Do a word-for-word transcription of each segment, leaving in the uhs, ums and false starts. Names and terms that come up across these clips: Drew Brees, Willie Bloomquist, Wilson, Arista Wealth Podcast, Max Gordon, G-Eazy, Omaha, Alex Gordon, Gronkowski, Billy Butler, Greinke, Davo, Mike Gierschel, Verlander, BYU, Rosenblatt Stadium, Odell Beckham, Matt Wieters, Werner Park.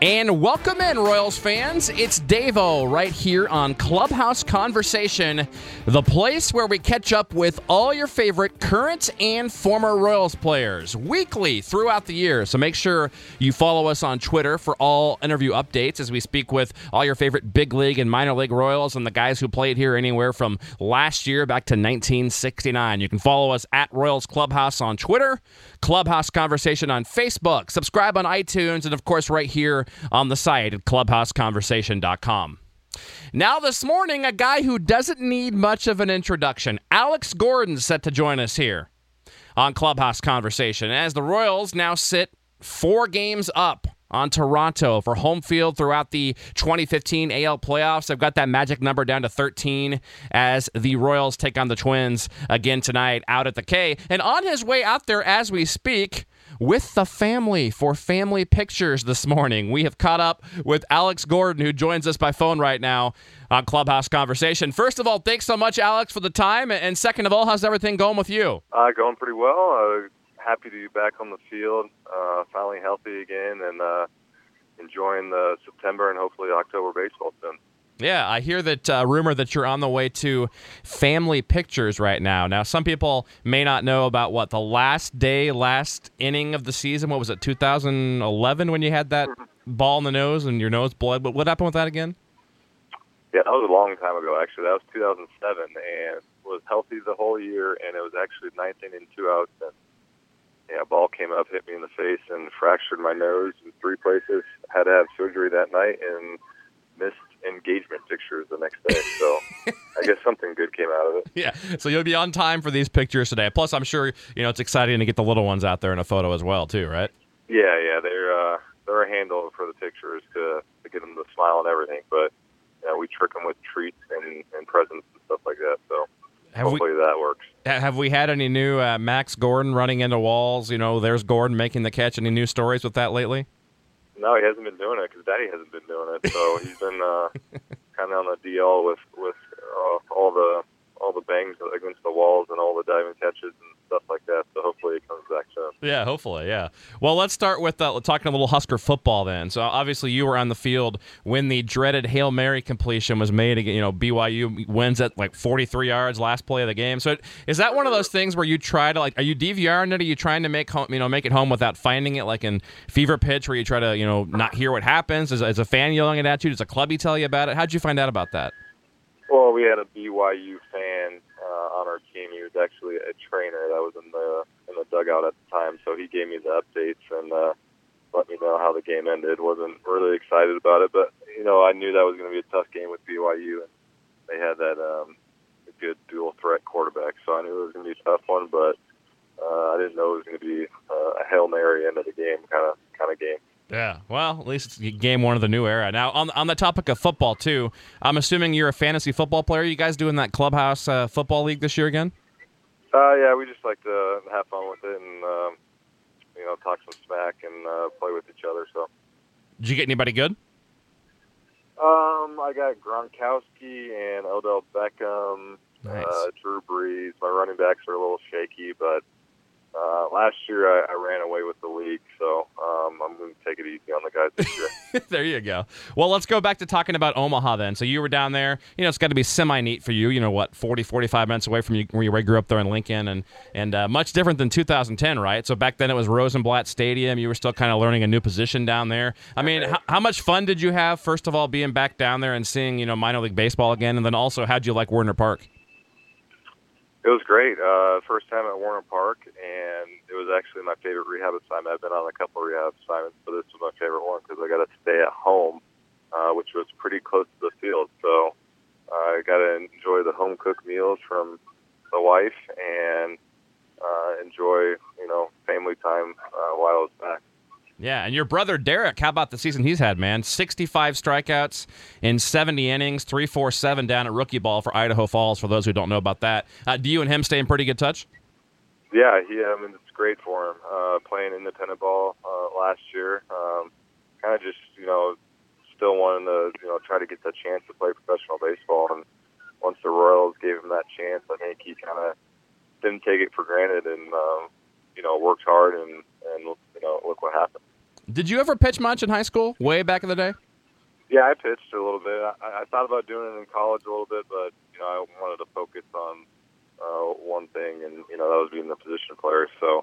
And welcome in, Royals fans. It's Davo right here on Clubhouse Conversation, the place where we catch up with all your favorite current and former Royals players weekly throughout the year. So make sure you follow us on Twitter for all interview updates as we speak with all your favorite big league and minor league Royals and the guys who played here anywhere from last year back to nineteen sixty-nine. You can follow us at Royals Clubhouse on Twitter, Clubhouse Conversation on Facebook, subscribe on iTunes, and of course right here on the site at clubhouse conversation dot com. Now this morning, a guy who doesn't need much of an introduction, Alex Gordon, set to join us here on Clubhouse Conversation as the Royals now sit four games up on Toronto for home field throughout the twenty fifteen A L playoffs. They've got that magic number down to thirteen as the Royals take on the Twins again tonight out at the K. And on his way out there as we speak, with the family for family pictures this morning, we have caught up with Alex Gordon, who joins us by phone right now on Clubhouse Conversation. First of all, thanks so much, Alex, for the time. And second of all, how's everything going with you? Uh, going pretty well. Uh, happy to be back on the field, uh, finally healthy again, and uh, enjoying the September and hopefully October baseball soon. Yeah, I hear that uh, rumor that you're on the way to family pictures right now. Now, some people may not know about what the last day, last inning of the season. What was it, two thousand eleven, when you had that ball in the nose and your nose bled? What, what happened with that again? Yeah, that was a long time ago, actually. That was two thousand seven, and was healthy the whole year, and it was actually nineteen and two outs. And yeah, ball came up, hit me in the face, and fractured my nose in three places. Had to have surgery that night, and missed engagement pictures the next day, so I guess something good came out of it. Yeah, so you'll be on time for these pictures today. Plus, I'm sure you know it's exciting to get the little ones out there in a photo as well, too, right? Yeah, yeah, they're uh, they're a handle for the pictures to, to get them to smile and everything. But you know, we trick them with treats and, and presents and stuff like that. So have hopefully we, that works. Have we had any new uh, Max Gordon running into walls? You know, there's Gordon making the catch. Any new stories with that lately? No, he hasn't been doing it because Daddy hasn't been doing it. So he's been uh, kind of on the D L with with uh, all the all the bangs against the walls and all the diving catches and stuff like that. So hopefully it comes back soon. Yeah, hopefully. Yeah. Well, let's start with uh, talking a little Husker football then. So obviously you were on the field when the dreaded Hail Mary completion was made. You know, B Y U wins at like forty-three yards last play of the game. So is that one of those things where you try to, like, are you DVRing it? Are you trying to make home, you know, make it home without finding it, like in Fever Pitch, where you try to, you know, not hear what happens? Is, is a fan yelling it at you? Does a clubby tell you about it? How'd you find out about that? Well, we had a B Y U fan uh, on our team. He was actually a trainer that was in the in the dugout at the time, so he gave me the updates and uh, let me know how the game ended. Wasn't really excited about it, but you know, I knew that was going to be a tough game with B Y U, and they had that um, good dual threat quarterback, so I knew it was going to be a tough one. But uh, I didn't know it was going to be uh, a Hail Mary end of the game kind of kind of game. Yeah, well, at least it's game one of the new era. Now, on on the topic of football, too, I'm assuming you're a fantasy football player. Are you guys doing that Clubhouse uh, football league this year again? Uh, yeah, we just like to have fun with it and, um, you know, talk some smack and uh, play with each other. So, did you get anybody good? Um, I got Gronkowski and Odell Beckham, nice. uh, Drew Brees. My running backs are a little shaky, but Uh, last year, I, I ran away with the league, so um, I'm going to take it easy on the guys this year. There you go. Well, let's go back to talking about Omaha then. So you were down there. You know, it's got to be semi-neat for you. You know, what, forty, forty-five minutes away from you, where you grew up there in Lincoln, and, and uh, much different than two thousand ten, right? So back then it was Rosenblatt Stadium. You were still kind of learning a new position down there. I mean, how, how much fun did you have, first of all, being back down there and seeing, you know, minor league baseball again, and then also how'd you like Werner Park? It was great. Uh, first time at Warner Park, and it was actually my favorite rehab assignment. I've been on a couple of rehab assignments, but this was my favorite one because I got to stay at home, uh, which was pretty close to the field. So uh, I got to enjoy the home-cooked meals from the wife and uh, enjoy, you know, family time uh, while I was back. Yeah, and your brother Derek, how about the season he's had, man? sixty-five strikeouts in seventy innings, three forty-seven down at rookie ball for Idaho Falls, for those who don't know about that. Uh, do you and him stay in pretty good touch? Yeah, he, I mean, it's great for him, uh, playing independent ball uh, last year. Um, kind of just, you know, still wanting to, you know, try to get the chance to play professional baseball. And once the Royals gave him that chance, I think he kind of didn't take it for granted and, um, you know, worked hard and, and, you know, look what happened. Did you ever pitch much in high school, way back in the day? Yeah, I pitched a little bit. I, I thought about doing it in college a little bit, but, you know, I wanted to focus on uh, one thing, and, you know, that was being the position player. So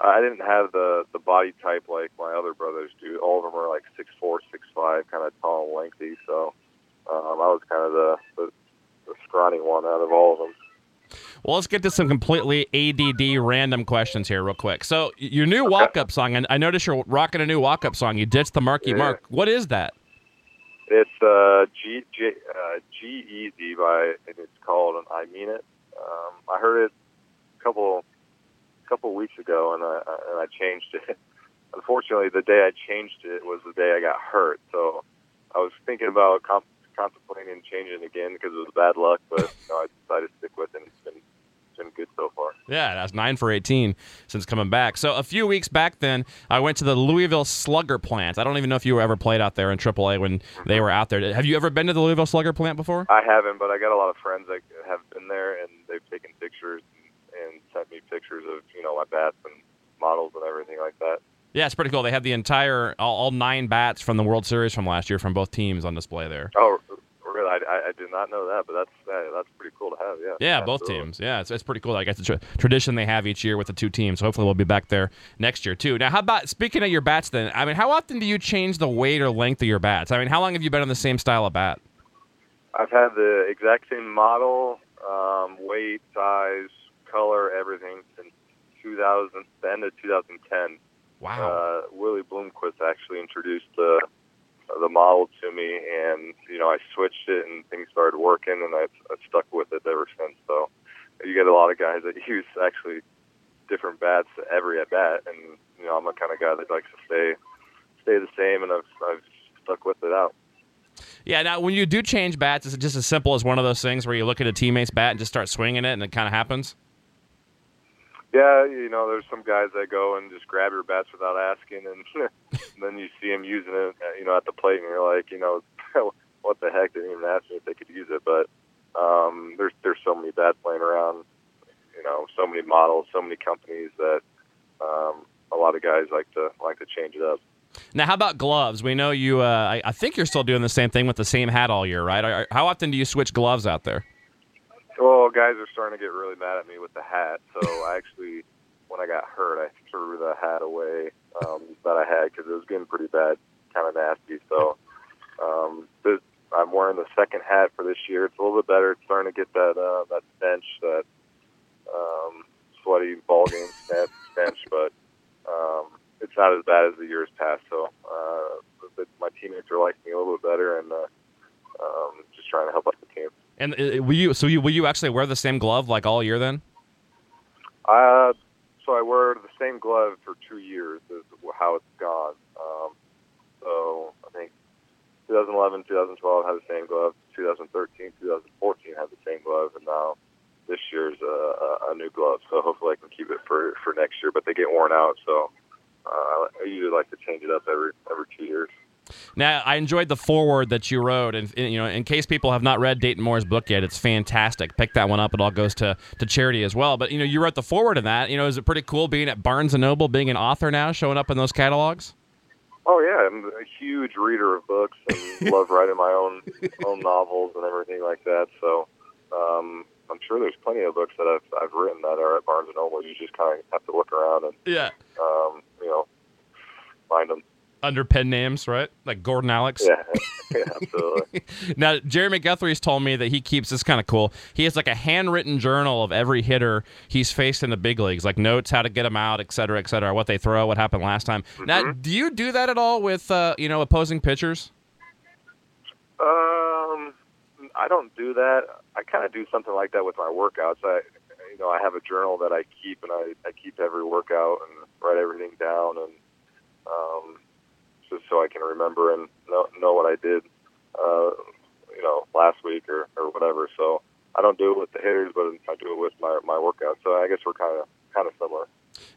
I didn't have the, the body type like my other brothers do. All of them are like six four, six five, kind of tall and lengthy. So um, I was kind of the, the, the scrawny one out of all of them. Well, let's get to some completely A D D random questions here real quick. So your new okay. walk-up song, and I noticed you're rocking a new walk-up song. You ditched the Marky yeah. Mark. What is that? It's uh, G, G, uh, G-Eazy by, and it's called I Mean It. Um, I heard it a couple couple weeks ago, and I, I, and I changed it. Unfortunately, the day I changed it was the day I got hurt. So I was thinking about comp- contemplating changing it again because it was bad luck, but you know, I decided to stick with it. It's been good so far. Yeah, that's nine for eighteen since coming back. So a few weeks back then, I went to the Louisville Slugger plant. I don't even know if you were ever played out there in triple A when they were out there. Have you ever been to the Louisville Slugger plant before? I haven't, but I got a lot of friends that have been there, and they've taken pictures and, and sent me pictures of, you know, my bats and models and everything like that. Yeah, it's pretty cool. They have the entire, all, all nine bats from the World Series from last year from both teams on display there. Oh, I, I, I did not know that, but that's uh, that's pretty cool to have. Yeah, yeah, absolutely. Both teams. Yeah, it's it's pretty cool. I guess it's a tra- tradition they have each year with the two teams. Hopefully, we'll be back there next year too. Now, how about speaking of your bats? Then, I mean, how often do you change the weight or length of your bats? I mean, how long have you been on the same style of bat? I've had the exact same model, um, weight, size, color, everything since two thousand, the end of two thousand ten. Wow. Uh, Willie Bloomquist actually introduced the. Uh, the model to me, and you know, I switched it and things started working, and I, I stuck with it ever since. So you get a lot of guys that use actually different bats every at bat, and you know, I'm a kind of guy that likes to stay stay the same, and I've, I've stuck with it out. Yeah, now when you do change bats, is it just as simple as one of those things where you look at a teammate's bat and just start swinging it and it kind of happens? Yeah, you know, there's some guys that go and just grab your bats without asking, and, and then you see them using it, you know, at the plate, and you're like, you know, what the heck? They didn't even ask me if they could use it. But um, there's there's so many bats laying around, you know, so many models, so many companies that um, a lot of guys like to like to change it up. Now, how about gloves? We know you. Uh, I, I think you're still doing the same thing with the same hat all year, right? How often do you switch gloves out there? Well, guys are starting to get really mad at me with the hat, so I actually, when I got hurt, I threw the hat away um, that I had because it was getting pretty bad, kind of nasty. So um, this, I'm wearing the second hat for this year. It's a little bit better. It's starting to get that uh, that stench, that um, sweaty ball game stench, but um, it's not as bad as the years past. So uh, my teammates are liking me a little bit better, and uh, um, just trying to help out the team. And will you? So you, will you actually wear the same glove like all year then? Uh, so I wear the same glove for two years is how it's gone. Um, so I think twenty eleven, twenty twelve had the same glove. twenty thirteen, twenty fourteen had the same glove, and now this year's a, a new glove. So hopefully I can keep it for, for next year. But they get worn out, so uh, I usually like to change it up every every two years. Now, I enjoyed the foreword that you wrote, and you know, in case people have not read Dayton Moore's book yet, it's fantastic. Pick that one up; it all goes to, to charity as well. But you know, you wrote the foreword in that. You know, is it pretty cool being at Barnes and Noble, being an author now, showing up in those catalogs? Oh yeah, I'm a huge reader of books and love writing my own own novels and everything like that. So um, I'm sure there's plenty of books that I've I've written that are at Barnes and Noble. You just kind of have to look around and yeah, um, you know, find them. Under pen names, right? Like Gordon Alex. Yeah, yeah, absolutely. Now, Jerry McGuthrie's told me that he keeps this kind of cool. He has like a handwritten journal of every hitter he's faced in the big leagues, like notes, how to get them out, et cetera, et cetera, what they throw, what happened last time. Mm-hmm. Now, do you do that at all with, uh, you know, opposing pitchers? Um, I don't do that. I kind of do something like that with my workouts. I, you know, I have a journal that I keep, and I, I keep every workout and write everything down, and um, just so I can remember and know, know what I did, uh, you know, last week or, or whatever. So I don't do it with the hitters, but I do it with my, my workout. So I guess we're kind of kind of similar.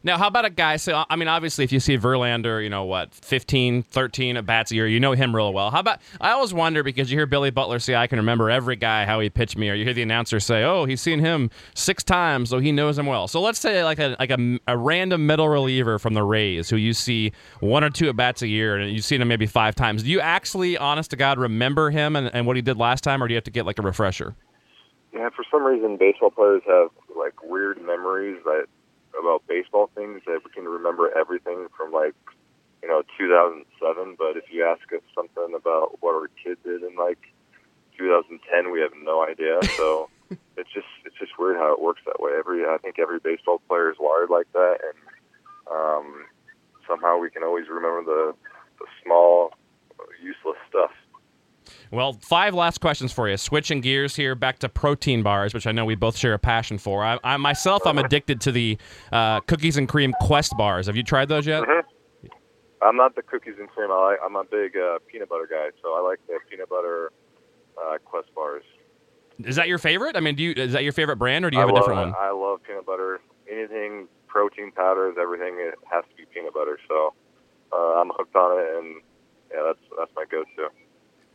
Now, how about a guy? So, I mean, obviously, if you see Verlander, you know, what, fifteen, thirteen at-bats a year, you know him real well. How about, I always wonder, because you hear Billy Butler say, I can remember every guy, how he pitched me, or you hear the announcer say, oh, he's seen him six times, so he knows him well. So let's say like a like a, a random middle reliever from the Rays who you see one or two at-bats a year, and you've seen him maybe five times. Do you actually, honest to God, remember him and, and what he did last time, or do you have to get like a refresher? Yeah, for some reason, baseball players have like weird memories that about baseball things, that we can remember everything from, like, you know, two thousand seven, but if you ask us something about what our kid did in, like, two thousand ten, we have no idea, so it's just it's just weird how it works that way. Every I think every baseball player is wired like that, and um, somehow we can always remember the, the small, useless stuff. Well, five last questions for you. Switching gears here back to protein bars, which I know we both share a passion for. I, I myself, I'm addicted to the uh, cookies and cream Quest bars. Have you tried those yet? Mm-hmm. I'm not the cookies and cream. I like, I'm a big uh, peanut butter guy, so I like the peanut butter uh, Quest bars. Is that your favorite? I mean, do you is that your favorite brand, or do you have I a love, different one? I love peanut butter. Anything, protein powders, everything, it has to be peanut butter. So uh, I'm hooked on it, and yeah, that's that's my go-to.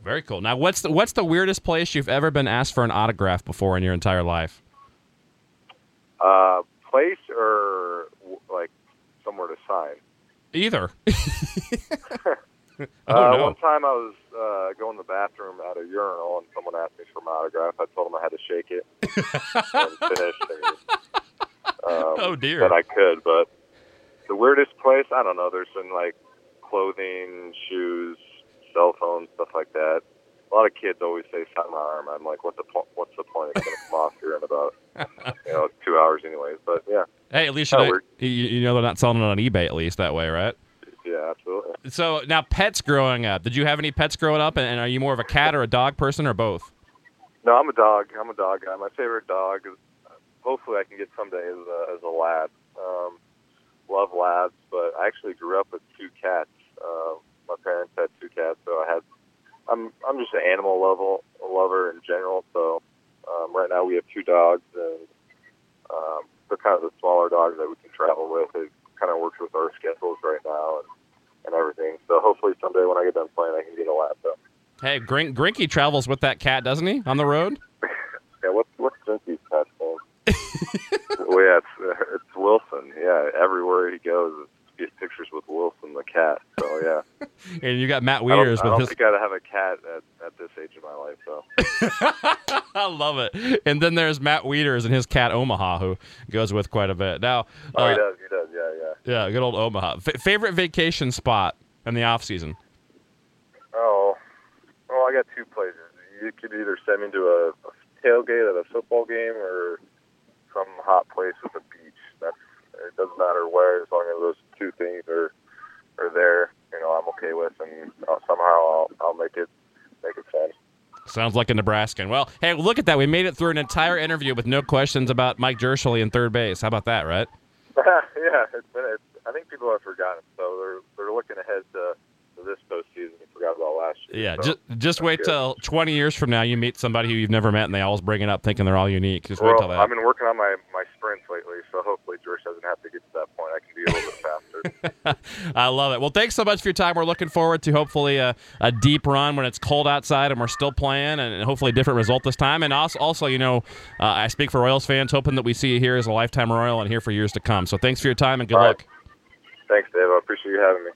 Very cool. Now, what's the, what's the weirdest place you've ever been asked for an autograph before in your entire life? Uh, place or, like, somewhere to sign? Either. uh, one time I was uh, going to the bathroom at a urinal, and someone asked me for my autograph. I told them I had to shake it and finish. Um, oh, dear. But I could. But the weirdest place, I don't know. There's been, like, clothing, shoes, cell phones, stuff like that. A lot of kids always say "sign my arm." I'm like, "What's the po- what's the point? It's going to come off here in about you know two hours, anyways." But yeah. Hey, at least you know, you know they're not selling it on eBay. At least that way, right? Yeah, absolutely. So now, pets growing up. Did you have any pets growing up? And are you more of a cat or a dog person, or both? No, I'm a dog. I'm a dog guy. My favorite dog is, hopefully, I can get someday as a, as a lab. Um, love labs, but I actually grew up with two cats. Um, My parents had two cats, so I had. I'm I'm just an animal level lover in general. So um, right now we have two dogs, and um, they're kind of the smaller dogs that we can travel with. It kind of works with our schedules right now and, and everything. So hopefully someday when I get done playing, I can get a lap dog. Hey, Grink, Greinke travels with that cat, doesn't he? On the road. Yeah. What, what's Grinky's cat's name? Well, yeah, it's, it's Wilson. Yeah, everywhere he goes, his pictures with Wilson the cat. So yeah. And you got Matt Wieters. I don't, I don't with his... think I'd have a cat at, at this age of my life, though. I love it. And then there's Matt Wieters and his cat Omaha, who goes with quite a bit. Now, oh, uh, he does, he does, yeah, yeah. Yeah, good old Omaha. F- favorite vacation spot in the off season? Oh, well, I got two places. You could either send me to a, a tailgate at a football game or some hot place with a beach. That's it doesn't matter where, as long as those two things are are there. You know, I'm okay with, and I'll, somehow I'll, I'll make it make it fun. Sounds like a Nebraskan. Well, hey, look at that. We made it through an entire interview with no questions about Mike Gierschel in third base. How about that, right? Yeah, it's been. It's, I think people have forgotten, so they're they're looking ahead to, to this postseason. They forgot about last year. Yeah, so just just wait good. till twenty years from now you meet somebody who you've never met, and they always bring it up, thinking they're all unique. Just well, wait till that. I've been working on my, my sprints lately, so hopefully Giersch doesn't have to get to that point. I can be a little bit faster. I love it. Well, thanks so much for your time. We're looking forward to hopefully a, a deep run when it's cold outside and we're still playing, and hopefully a different result this time. And also, also you know, uh, I speak for Royals fans, hoping that we see you here as a lifetime Royal and here for years to come. So thanks for your time and good All luck. Right. Thanks, Dave. I appreciate you having me.